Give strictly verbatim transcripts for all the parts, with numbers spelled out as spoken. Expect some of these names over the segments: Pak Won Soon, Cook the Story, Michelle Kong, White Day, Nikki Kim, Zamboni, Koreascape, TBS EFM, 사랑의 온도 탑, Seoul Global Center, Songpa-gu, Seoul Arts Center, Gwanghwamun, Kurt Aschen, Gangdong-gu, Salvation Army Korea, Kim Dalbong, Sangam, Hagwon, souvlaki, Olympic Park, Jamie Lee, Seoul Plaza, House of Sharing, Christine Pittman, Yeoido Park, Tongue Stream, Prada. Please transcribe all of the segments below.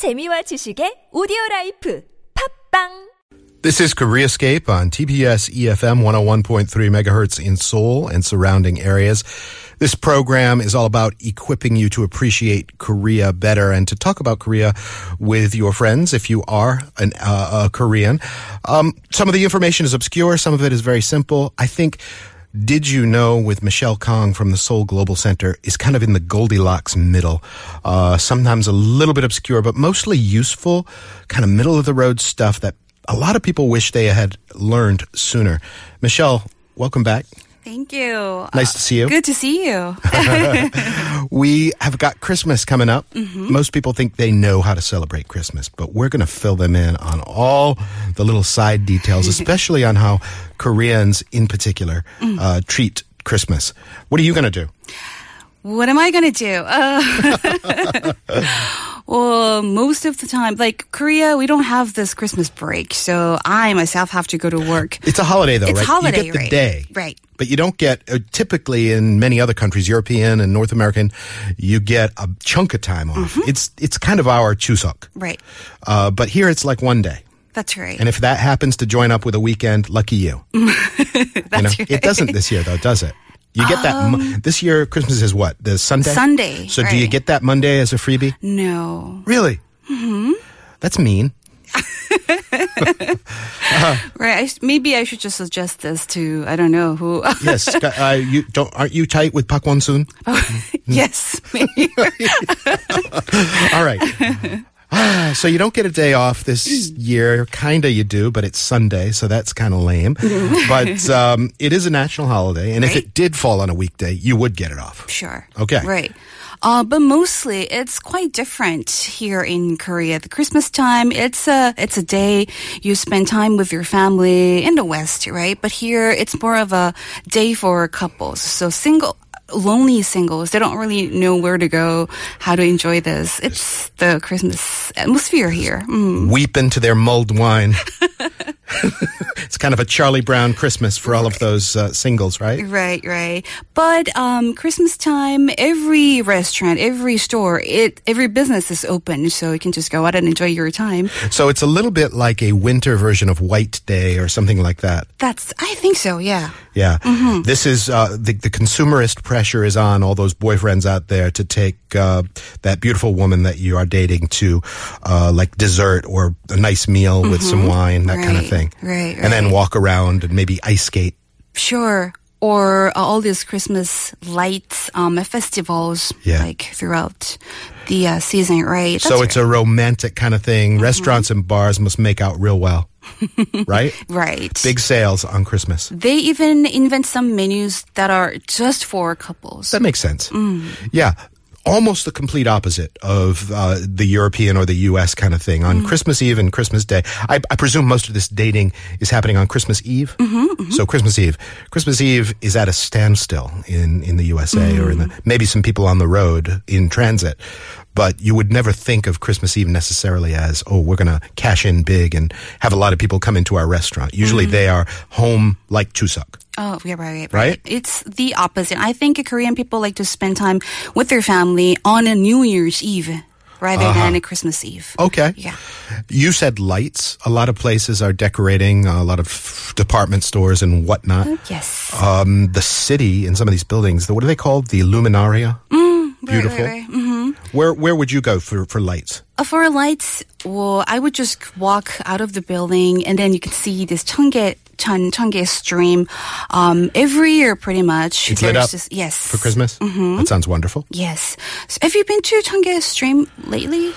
재미와 지식의 오디오 라이프 팝빵. This is Koreascape on T B S E F M one oh one point three megahertz in Seoul and surrounding areas. This program is all about equipping you to appreciate Korea better and to talk about Korea with your friends if you are an, uh, a Korean. Um, some of the information is obscure. Some of it is very simple. I think Did You Know with Michelle Kong from the Seoul Global Center is kind of in the Goldilocks middle. Uh, sometimes a little bit obscure, but mostly useful, kind of middle of the road stuff that a lot of people wish they had learned sooner. Michelle, welcome back. Thank you. Nice uh, to see you. Good to see you. We have got Christmas coming up. Mm-hmm. Most people think they know how to celebrate Christmas, but we're going to fill them in on all the little side details, especially on how Koreans in particular mm. uh, treat Christmas. What are you going to do? What am I going to do? Uh, well, most of the time, like Korea, we don't have this Christmas break. So I myself have to go to work. It's a holiday, though, it's right? It's holiday, you get the right? day. Right. But you don't get, uh, typically in many other countries, European and North American, you get a chunk of time off. Mm-hmm. It's it's kind of our Chuseok. Right. Uh, but here it's like one day. That's right. And if that happens to join up with a weekend, lucky you. That's you know? right. It doesn't this year, though, does it? You get that um, this year. Christmas is what? The Sunday. Sunday. So right. do you get that Monday as a freebie? No. Really? Mm-hmm. That's mean. uh, right. I sh- maybe I should just suggest this to I don't know who. yes. Uh, you don't. Aren't you tight with Pak Won Soon? Oh, yes. Maybe. All right. Ah, so you don't get a day off this year. Kind of you do, but it's Sunday, so that's kind of lame. But um, it is a national holiday, and right? if it did fall on a weekday, you would get it off. Sure. Okay. Right. Uh, but mostly, it's quite different here in Korea. The Christmas time, it's a, it's a day you spend time with your family in the West, right? But here, it's more of a day for couples. So single... lonely singles, they don't really know where to go, how to enjoy this. It's the Christmas atmosphere here. Mm. Weep into their mulled wine. It's kind of a Charlie Brown Christmas for all right. of those uh, singles, right? Right, right. But um, Christmas time, every restaurant, every store, it every business is open, so you can just go out and enjoy your time. So it's a little bit like a winter version of White Day or something like that. That's, I think so, yeah. Yeah. Mm-hmm. This is, uh, the, the consumerist pressure is on all those boyfriends out there to take uh, that beautiful woman that you are dating to uh, like dessert or a nice meal mm-hmm. with some wine, that right. kind of thing. Right, right. And then walk around and maybe ice skate. Sure. Or uh, all these Christmas lights, um, festivals, yeah. like throughout the uh, season, right? That's so it's right. a romantic kind of thing. Mm-hmm. Restaurants and bars must make out real well. Right? Right. Big sales on Christmas. They even invent some menus that are just for couples. That makes sense. Mm. Yeah. Almost the complete opposite of uh, the European or the U S kind of thing. On mm. Christmas Eve and Christmas Day, I, I presume most of this dating is happening on Christmas Eve. Mm-hmm, mm-hmm. So Christmas Eve. Christmas Eve is at a standstill in, in the U S A mm. or in the, maybe some people on the road in transit. But you would never think of Christmas Eve necessarily as, oh, we're going to cash in big and have a lot of people come into our restaurant. Usually mm-hmm. they are home like Chuseok. Oh, yeah, right, right, right, right. It's the opposite. I think Korean people like to spend time with their family on a New Year's Eve rather uh-huh. than a Christmas Eve. Okay. Yeah. You said lights. A lot of places are decorating, a lot of department stores and whatnot. Uh, yes. Um, the city in some of these buildings, the, what are they called? The luminaria? Mm. Beautiful. Right, right, right. Mm-hmm. Where where would you go for, for lights? Uh, for lights, well, I would just walk out of the building, and then you can see this Cheonggyecheon, Tongue Stream. Um, every year, pretty much. It's lit up this, yes. for Christmas? Mm-hmm. That sounds wonderful. Yes. So have you been to Cheonggyecheon Stream lately?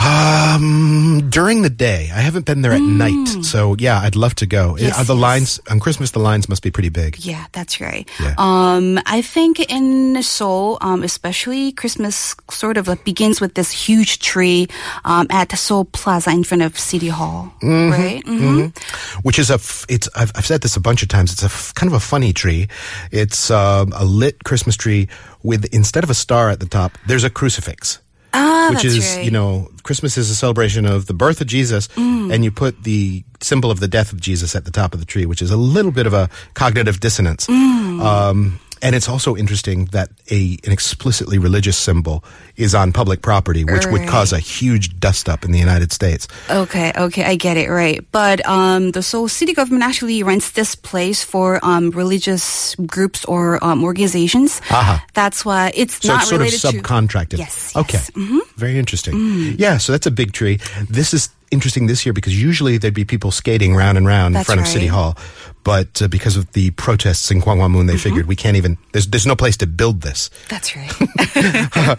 Um, during the day. I haven't been there at mm. night. So, yeah, I'd love to go. Yes, Are the yes. lines, on Christmas, the lines must be pretty big. Yeah, that's right. Yeah. Um, I think in Seoul, um, especially, Christmas sort of like begins with this huge tree um, at the Seoul Plaza in front of City Hall. Mm-hmm, right? Mm-hmm. Mm-hmm. Which is a, f- it's, I've, I've said this a bunch of times, it's a f- kind of a funny tree. It's uh, a lit Christmas tree with, instead of a star at the top, there's a crucifix. Ah, which that's is, right. you know, Christmas is a celebration of the birth of Jesus, mm. and you put the symbol of the death of Jesus at the top of the tree, which is a little bit of a cognitive dissonance. Mm. Um, And it's also interesting that a an explicitly religious symbol is on public property, which right. would cause a huge dust-up in the United States. Okay, okay, I get it, right. But um, the Seoul city government actually rents this place for um, religious groups or um, organizations. Uh-huh. That's why it's so not it's related to... So it's sort of subcontracted. To... Yes, yes. Okay, mm-hmm. Very interesting. Mm. Yeah, so that's a big tree. This is interesting this year because usually there'd be people skating round and round that's in front right. of City Hall. But uh, because of the protests in Gwanghwamun, they mm-hmm. figured we can't even, there's there's no place to build this. That's right. uh,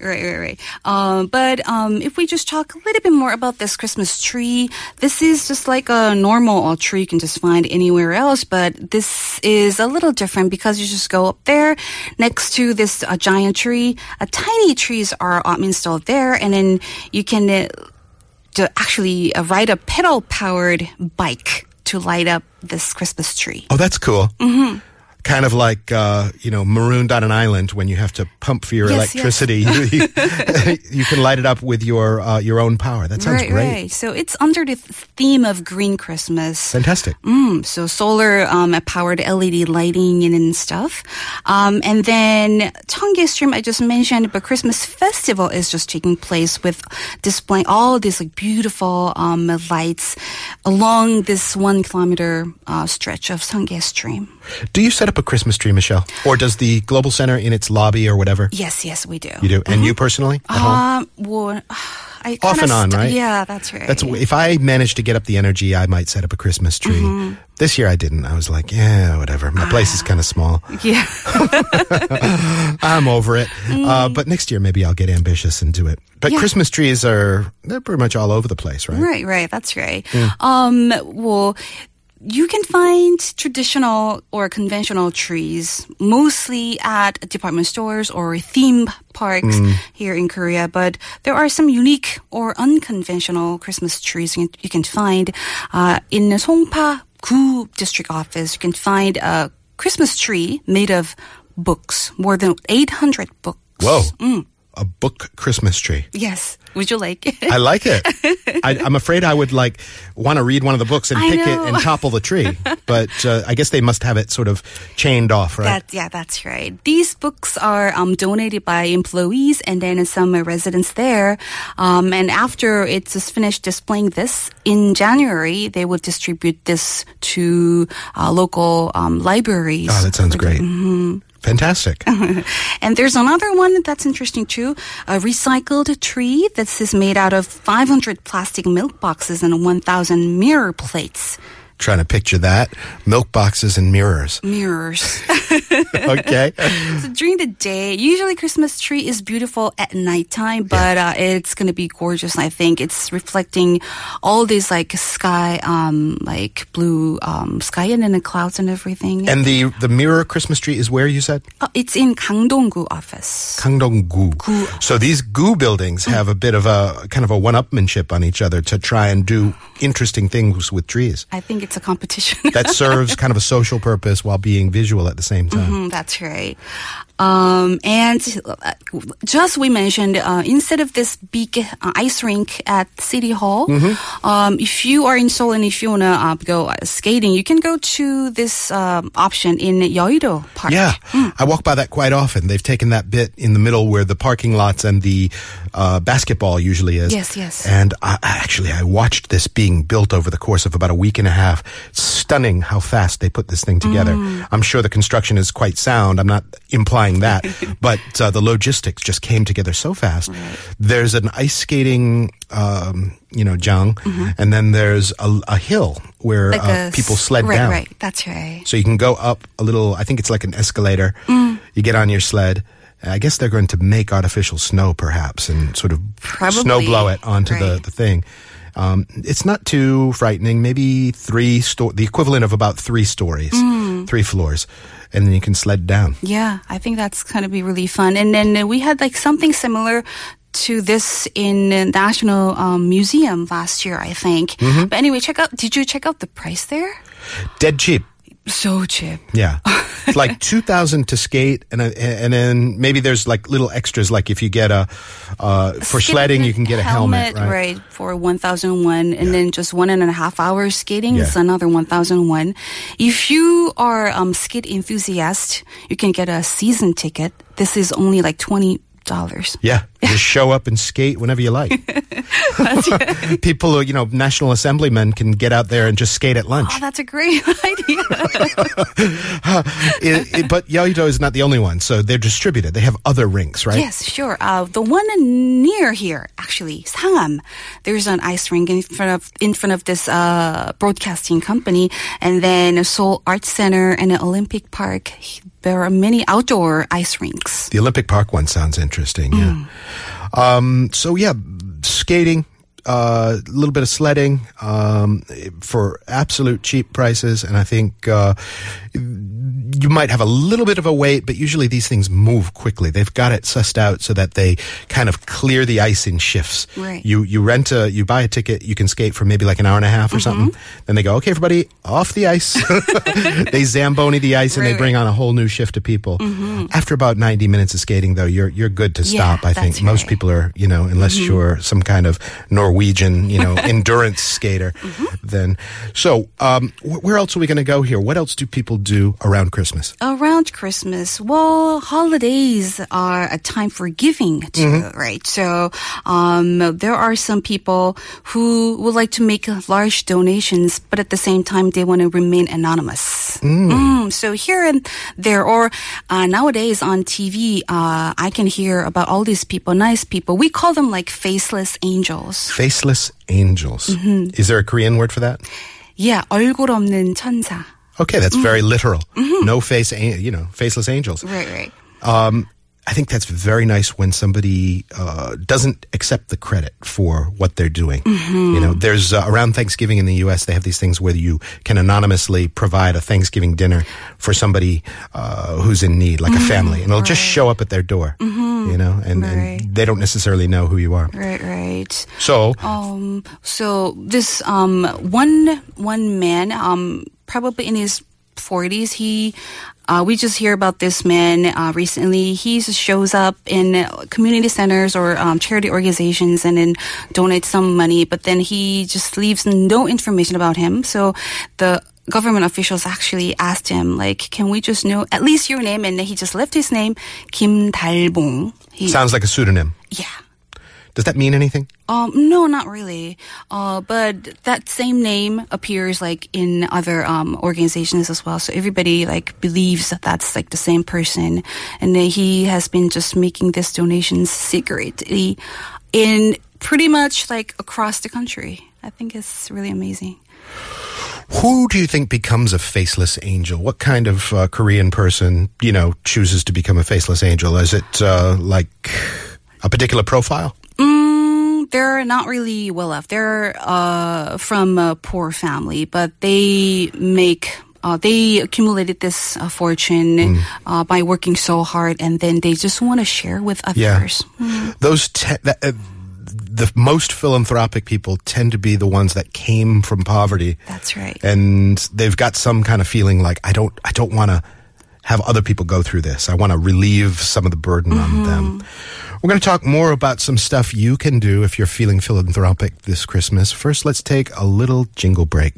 right, right, right. Um, but um, if we just talk a little bit more about this Christmas tree, this is just like a normal tree you can just find anywhere else. But this is a little different because you just go up there next to this uh, giant tree. Uh, tiny trees are um, installed there, and then you can uh, to actually uh, ride a pedal-powered bike to light up this Christmas tree. Oh, that's cool. Mm-hmm. Kind of like, uh, you know, marooned on an island when you have to pump for your yes, electricity. Yes. you, you can light it up with your uh, your own power. That sounds right, great. Right. So it's under the theme of green Christmas. Fantastic. Mm, so solar um, powered L E D lighting and, and stuff. Um, and then Cheonggyecheon Stream I just mentioned, but Christmas festival is just taking place with displaying all these like beautiful um, lights along this one kilometer uh, stretch of Cheonggyecheon Stream. Do you set up a Christmas tree, Michelle? Or does the Global Center in its lobby or whatever? Yes, yes, we do. You do? Mm-hmm. And you personally? At home? Uh, well, I Off and st- on, right? Yeah, that's right. That's If I managed to get up the energy, I might set up a Christmas tree. Mm-hmm. This year I didn't. I was like, yeah, whatever. My uh, place is kind of small. Yeah. I'm over it. Mm. Uh, but next year maybe I'll get ambitious and do it. But yeah. Christmas trees are, they're pretty much all over the place, right? Right, right. That's right. Yeah. Um, well... You can find traditional or conventional trees mostly at department stores or theme parks mm. here in Korea, but there are some unique or unconventional Christmas trees you can, you can find. Uh, in the Songpa-gu district office, you can find a Christmas tree made of books, more than eight hundred books. Whoa. Mm. A book Christmas tree. Yes. Would you like it? I like it. I, I'm afraid I would like want to read one of the books and I pick know. it and topple the tree. But uh, I guess they must have it sort of chained off, right? That, yeah, that's right. These books are um, donated by employees and then some residents there. Um, and after it's just finished displaying this in January, they will distribute this to uh, local um, libraries. Oh, that sounds great. Mm-hmm. Fantastic. And there's another one that's interesting too. A recycled tree that is made out of five hundred plastic milk boxes and one thousand mirror plates. Trying to picture that. Milk boxes and mirrors. Mirrors. Okay. So during the day, usually Christmas tree is beautiful at nighttime, but yeah. uh, it's going to be gorgeous. I think it's reflecting all these like sky, um, like blue um, sky and then the clouds and everything. And the, the mirror Christmas tree is where you said? Uh, it's in Gangdong-gu office. Gangdong-gu. Gu. So these gu buildings have a bit of a kind of a one-upmanship on each other to try and do interesting things with trees. I think it's It's a competition. That serves kind of a social purpose while being visual at the same time. Mm-hmm, that's right. Um, and just we mentioned, uh, instead of this big uh, ice rink at City Hall, mm-hmm. um, if you are in Seoul and if you want to uh, go uh, skating, you can go to this um, option in Yeoido Park. Yeah, mm. I walk by that quite often. They've taken that bit in the middle where the parking lots and the uh, basketball usually is. Yes, yes. And I, actually, I watched this being built over the course of about a week and a half. Stunning how fast they put this thing together. Mm. I'm sure the construction is quite sound. I'm not implying that. But uh, the logistics just came together so fast. Right. There's an ice skating, um, you know, jang, mm-hmm. and then there's a, a hill where like uh, a, people sled right, down. Right, right. That's right. So you can go up a little, I think it's like an escalator. Mm. You get on your sled. I guess they're going to make artificial snow, perhaps, and sort of Probably. snow blow it onto right. the, the thing. Um, it's not too frightening, maybe three, sto- the equivalent of about three stories, mm. three floors. And then you can sled down. Yeah, I think that's going to be really fun. And then we had like something similar to this in the National um, Museum last year, I think. Mm-hmm. But anyway, check out, did you check out the price there? Dead cheap. so cheap. Yeah. It's like two thousand to skate, and and then maybe there's like little extras, like if you get a, uh, for Skip sledding, you can get helmet, a helmet. Right, right for one thousand won, and yeah. then just one and a half hours skating yeah. is another one thousand won. If you are um skate enthusiast, you can get a season ticket. This is only like twenty dollars. Yeah. Just show up and skate whenever you like. People, you know, National Assemblymen can get out there and just skate at lunch. Oh, that's a great idea. it, it, but Yeoido is not the only one, so they're distributed. They have other rinks, right? Yes, sure. Uh, the one near here, actually, Sangam. There's an ice rink in front of in front of this uh, broadcasting company, and then a Seoul Arts Center and an Olympic Park. There are many outdoor ice rinks. The Olympic Park one sounds interesting. Yeah. Mm. Um, so yeah, skating, a uh, little bit of sledding um, for absolute cheap prices, and I think uh, you might have a little bit of a wait, but usually these things move quickly. They've got it sussed out so that they kind of clear the ice in shifts. Right. You you rent a you buy a ticket, you can skate for maybe like an hour and a half or mm-hmm. something. Then they go, okay, everybody off the ice. They zamboni the ice right, and they bring right. on a whole new shift of people. Mm-hmm. After about ninety minutes of skating, though, you're you're good to stop. Yeah, I think right. most people are, you know, unless mm-hmm. you're some kind of Norwegian Norwegian, you know, endurance skater. Mm-hmm. Then, so um, wh- where else are we going to go here? What else do people do around Christmas? Around Christmas, well, holidays are a time for giving, too, mm-hmm. right? So um, there are some people who would like to make large donations, but at the same time, they want to remain anonymous. Mm. Mm, so here and there, or uh, nowadays on T V, uh, I can hear about all these people, nice people. We call them like faceless angels. Faceless angels. Mm-hmm. Is there a Korean word for that? Yeah, 얼굴 없는 천사. Okay, that's mm-hmm. very literal. Mm-hmm. No face, you know, faceless angels. Right, right. Um, I think that's very nice when somebody uh, doesn't accept the credit for what they're doing. Mm-hmm. You know, there's uh, around Thanksgiving in the U S, they have these things where you can anonymously provide a Thanksgiving dinner for somebody uh, who's in need, like mm-hmm. a family, and it'll right. just show up at their door. Mm-hmm. You know, and, right. and they don't necessarily know who you are. Right, right. So, um, so this um one one man um probably in his forties, he. Uh, we just hear about this man uh, recently. He just shows up in community centers or um, charity organizations and then donates some money, but then he just leaves no information about him. So the government officials actually asked him, like, can we just know at least your name? And then he just left his name, Kim Dalbong. He, Sounds like a pseudonym. Yeah. Does that mean anything? Um, no, not really. Uh, but that same name appears like in other um, organizations as well. So everybody like believes that that's like the same person, and then he has been just making these donations secretly, in pretty much like across the country. I think it's really amazing. Who do you think becomes a faceless angel? What kind of uh, Korean person, you know, chooses to become a faceless angel? Is it uh, like a particular profile? Mm, they're not really well off. They're uh, from a poor family, but they make uh, they accumulated this uh, fortune mm. uh, by working so hard, and then they just want to share with others. Yeah. Mm. Those te- that, uh, the most philanthropic people tend to be the ones that came from poverty. That's right, and they've got some kind of feeling like I don't, I don't want to have other people go through this. I want to relieve some of the burden mm-hmm. on them. We're going to talk more about some stuff you can do if you're feeling philanthropic this Christmas. First, let's take a little jingle break.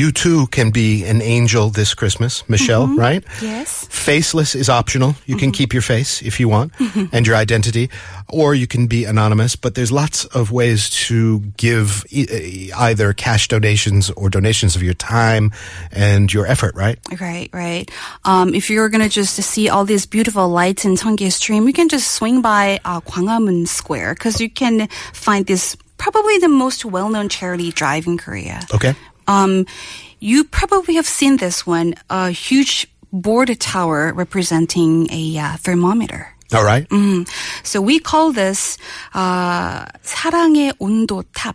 You too can be an angel this Christmas, Michelle, mm-hmm. right? Yes. Faceless is optional. You mm-hmm. can keep your face if you want mm-hmm. and your identity, or you can be anonymous. But there's lots of ways to give e- either cash donations or donations of your time and your effort, right? Right, right. Um, if you're going to just see all these beautiful lights in Cheonggyecheon Stream, you can just swing by uh, Gwanghwamun Square because you can find this probably the most well-known charity drive in Korea. Okay. Um, you probably have seen this one, a huge board tower representing a uh, thermometer. All right. Mm. So we call this uh, 사랑의 온도 탑.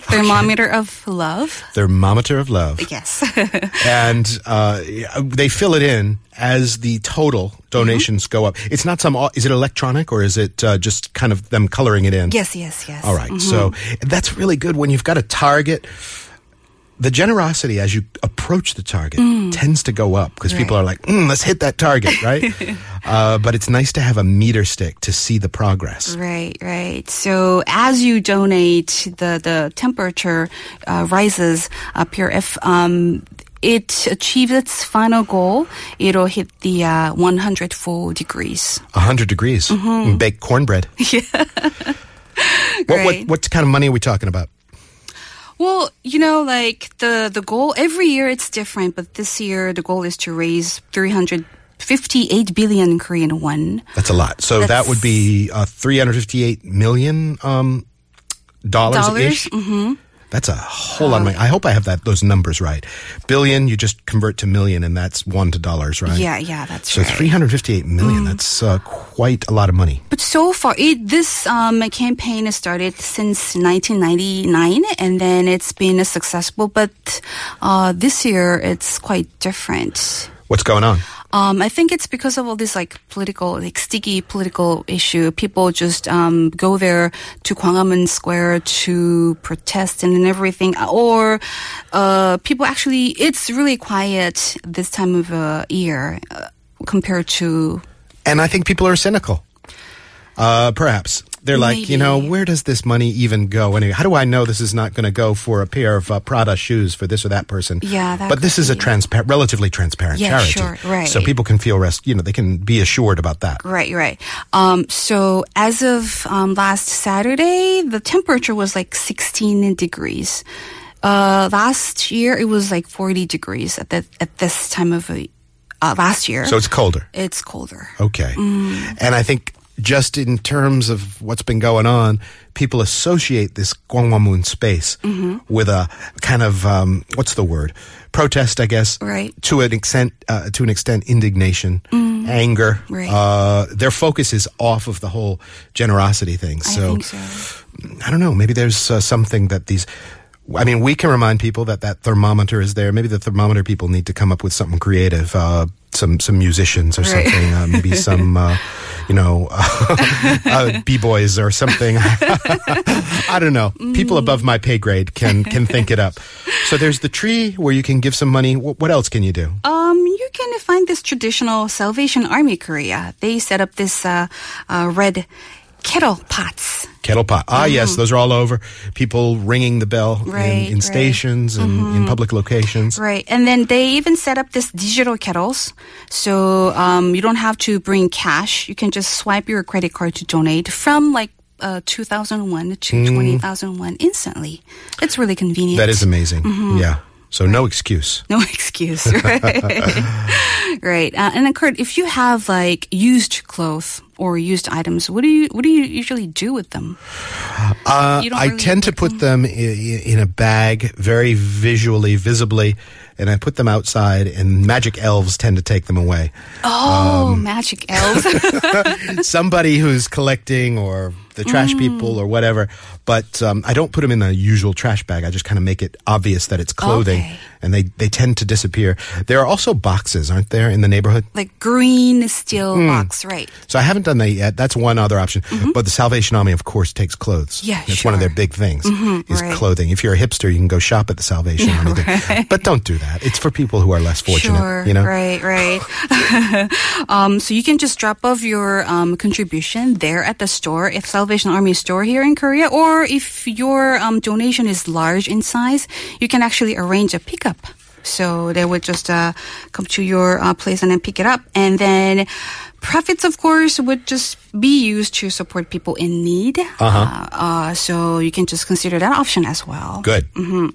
Thermometer okay. of love. Thermometer of love. Yes. And uh, they fill it in as the total donations mm-hmm. go up. It's not some, is it electronic or is it uh, just kind of them coloring it in? Yes, yes, yes. All right. Mm-hmm. So that's really good when you've got a target. The generosity as you approach the target mm. tends to go up because right. people are like, mm, let's hit that target, right? uh, but it's nice to have a meter stick to see the progress. Right, right. So as you donate, the, the temperature uh, rises up here. If um, it achieves its final goal, it'll hit the uh, one hundred four degrees. one hundred degrees? Mm-hmm. Baked cornbread. Yeah. what, right. what, what kind of money are we talking about? Well, you know, like the, the goal, every year it's different, but this year the goal is to raise three hundred fifty-eight billion Korean won. That's a lot. So That's that would be uh, three hundred fifty-eight million um, dollars-ish. Dollars? Mm-hmm. That's a whole lot of money. I hope I have that those numbers right. Billion, you just convert to million, and that's one to dollars, right? Yeah, yeah, that's so right. So three hundred fifty-eight million, mm. that's uh, quite a lot of money. But so far, it, this um, campaign has started since nineteen ninety-nine, and then it's been successful. But uh, this year, it's quite different. What's going on? Um, I think it's because of all this like political, like sticky political issue. People just um, go there to Gwanghwamun Square to protest and everything. Or uh, people actually, it's really quiet this time of uh, year uh, compared to. And I think people are cynical, uh, perhaps. They're like, Maybe. you know, where does this money even go? Anyway, how do I know this is not going to go for a pair of uh, Prada shoes for this or that person? Yeah, that But this be. is a transpa- relatively transparent yeah, charity. Yeah, sure, right. So people can feel, rest, you know, they can be assured about that. Right, right. Um, so as of um, last Saturday, the temperature was like sixteen degrees. Uh, last year, it was like forty degrees at, the, at this time of uh, last year. So it's colder. It's colder. Okay. Mm. And I think... Just in terms of what's been going on, people associate this Gwanghwamun space mm-hmm. with a kind of, um, what's the word? Protest, I guess. Right. To an extent, uh, to an extent indignation, mm. anger. Right. Uh, their focus is off of the whole generosity thing. So, I think so. I don't know. Maybe there's uh, something that these... I mean, we can remind people that that thermometer is there. Maybe the thermometer people need to come up with something creative, uh, some some musicians or right. something, uh, maybe some, uh, you know, uh, b-boys or something. I don't know. People above my pay grade can can think it up. So there's the tree where you can give some money. What else can you do? Um, you can find this traditional Salvation Army Korea. They set up this uh, uh, red kettle pots. Kettle pot. Ah, mm-hmm. yes, those are all over. People ringing the bell right, in, in right. stations and mm-hmm. in public locations. Right, and then they even set up this digital kettles. So um, you don't have to bring cash. You can just swipe your credit card to donate from like uh, two thousand won to mm. twenty thousand won instantly. It's really convenient. That is amazing. Mm-hmm. Yeah. So right. no excuse. No excuse. Right. right. Uh, and then Kurt, if you have like used clothes or used items, what do you what do you usually do with them? Uh, I really tend to put them, them in, in a bag, very visually, visibly, and I put them outside. And magic elves tend to take them away. Oh, um, magic elves! Somebody who's collecting or the trash mm. people or whatever. But um, I don't put them in the usual trash bag. I just kind of make it obvious that it's clothing. Okay. And they, they tend to disappear. There are also boxes, aren't there, in the neighborhood? Like green steel mm. box, right. So I haven't done done that yet. That's one other option. Mm-hmm. But the Salvation Army, of course, takes clothes. Yeah, That's sure. one of their big things mm-hmm, is right. clothing. If you're a hipster, you can go shop at the Salvation yeah, Army. Right. But don't do that. It's for people who are less fortunate. Sure, you know? Right, right. um, so you can just drop off your um, contribution there at the store, if Salvation Army store here in Korea, or if your um, donation is large in size, you can actually arrange a pickup. So they would just uh, come to your uh, place and then pick it up. And then profits, of course, would just be used to support people in need. Uh-huh. Uh, uh, so you can just consider that option as well. Good. Mm-hmm.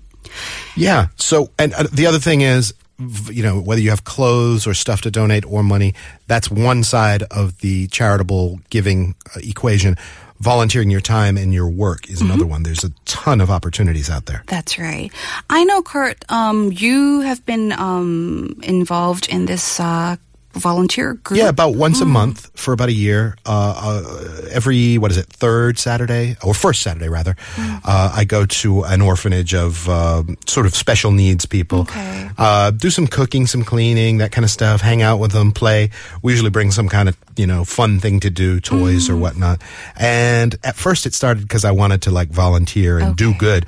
Yeah. So, and uh, the other thing is, you know, whether you have clothes or stuff to donate or money, that's one side of the charitable giving uh, equation. Volunteering your time and your work is another mm-hmm. one. There's a ton of opportunities out there. That's right. I know, Kurt, um, you have been um, involved in this uh, volunteer group. Yeah, about once mm. a month for about a year. Uh, uh, every, what is it, third Saturday, or first Saturday, rather, mm. uh, I go to an orphanage of uh, sort of special needs people. Okay. Uh, do some cooking, some cleaning, that kind of stuff, hang out with them, play. We usually bring some kind of you know, fun thing to do, toys mm. or whatnot. And at first it started because I wanted to like volunteer and okay. do good.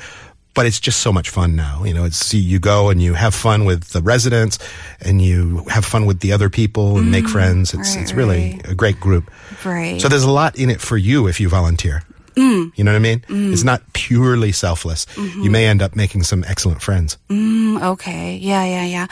But it's just so much fun now. You know, it's you go and you have fun with the residents and you have fun with the other people and mm. make friends. It's right, it's really right. a great group. Right. So there's a lot in it for you if you volunteer. Mm. You know what I mean? Mm. It's not purely selfless. Mm-hmm. You may end up making some excellent friends. Mm, okay. Yeah, yeah, yeah.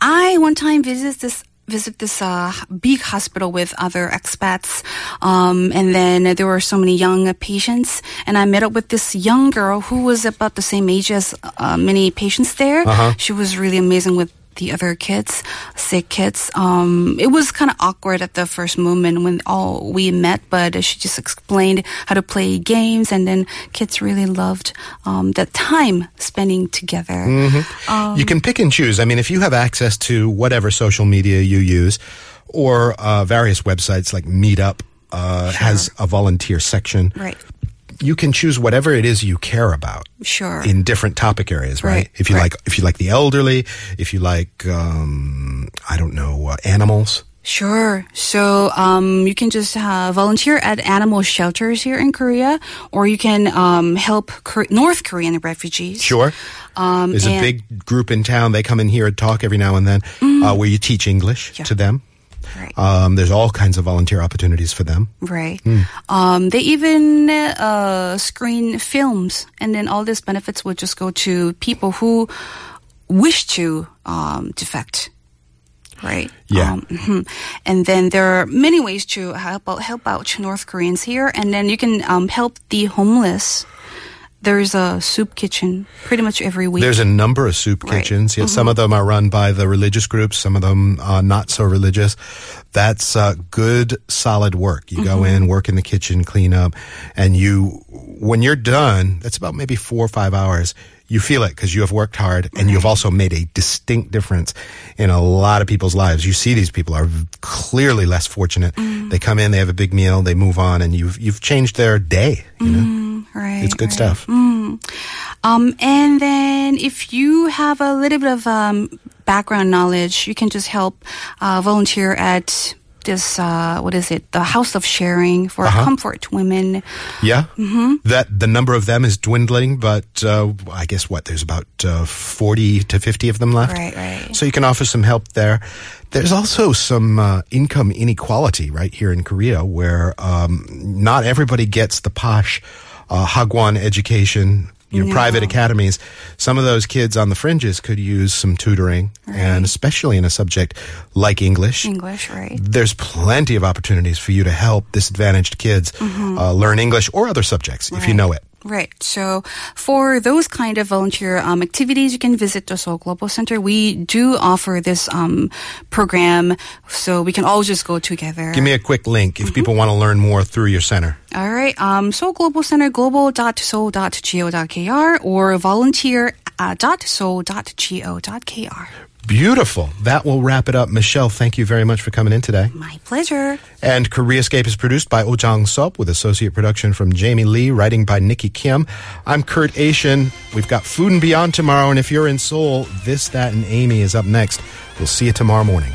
I one time visited this visit this uh, big hospital with other expats. Um, and then there were so many young patients. And I met up with this young girl who was about the same age as uh, many patients there. Uh-huh. She was really amazing with the other kids, sick kids. Um, it was kind of awkward at the first moment when all we met, but she just explained how to play games, and then kids really loved um, that time spending together. Mm-hmm. Um, you can pick and choose. I mean, if you have access to whatever social media you use, or uh, various websites like Meetup uh, sure. has a volunteer section. Right. You can choose whatever it is you care about. Sure. In different topic areas, right? right. If you right. like, if you like the elderly, if you like, um, I don't know, uh, animals. Sure. So um, you can just uh, volunteer at animal shelters here in Korea, or you can um, help Cor- North Korean refugees. Sure. Um, There's a big group in town. They come in here and talk every now and then, mm-hmm. uh, where you teach English yeah. to them. Right. Um, there's all kinds of volunteer opportunities for them. Right. Mm. Um, they even uh, screen films, and then all these benefits will just go to people who wish to um, defect. Right. Yeah. Um, mm-hmm. And then there are many ways to help out, help out North Koreans here, and then you can um, help the homeless. There's a soup kitchen pretty much every week. There's a number of soup right. kitchens. Yes, mm-hmm. Some of them are run by the religious groups. Some of them are not so religious. That's uh, good, solid work. You mm-hmm. go in, work in the kitchen, clean up. And you, when you're done, that's about maybe four or five hours, you feel it because you have worked hard and mm-hmm. you've also made a distinct difference in a lot of people's lives. You see these people are clearly less fortunate. Mm-hmm. They come in, they have a big meal, they move on, and you've you've changed their day. You mm-hmm. know? Right, it's good right. stuff. Mm. Um, and then if you have a little bit of um, background knowledge, you can just help uh, volunteer at this, uh, what is it, the House of Sharing for uh-huh. comfort women. Yeah. Mm-hmm. That the number of them is dwindling, but uh, I guess what, there's about uh, forty to fifty of them left. Right, right. So you can offer some help there. There's also some uh, income inequality right here in Korea where um, not everybody gets the posh uh, Hagwon education. You know, no. private academies, some of those kids on the fringes could use some tutoring, right. and especially in a subject like English. English, right. There's plenty of opportunities for you to help disadvantaged kids mm-hmm. uh, learn English or other subjects right. if you know it. Right. So for those kind of volunteer um, activities, you can visit the Seoul Global Center. We do offer this um, program, so we can all just go together. Give me a quick link if mm-hmm. people want to learn more through your center. All right. Um, Seoul Global Center, global dot seoul dot go dot k r or volunteer dot seoul dot go dot k r. Beautiful. That will wrap it up. Michelle, thank you very much for coming in today. My pleasure. And Koreascape is produced by Ojang Sop with associate production from Jamie Lee, writing by Nikki Kim. I'm Kurt Aschen. We've got Food and Beyond tomorrow, and if you're in Seoul, This, That, and Amy is up next. We'll see you tomorrow morning.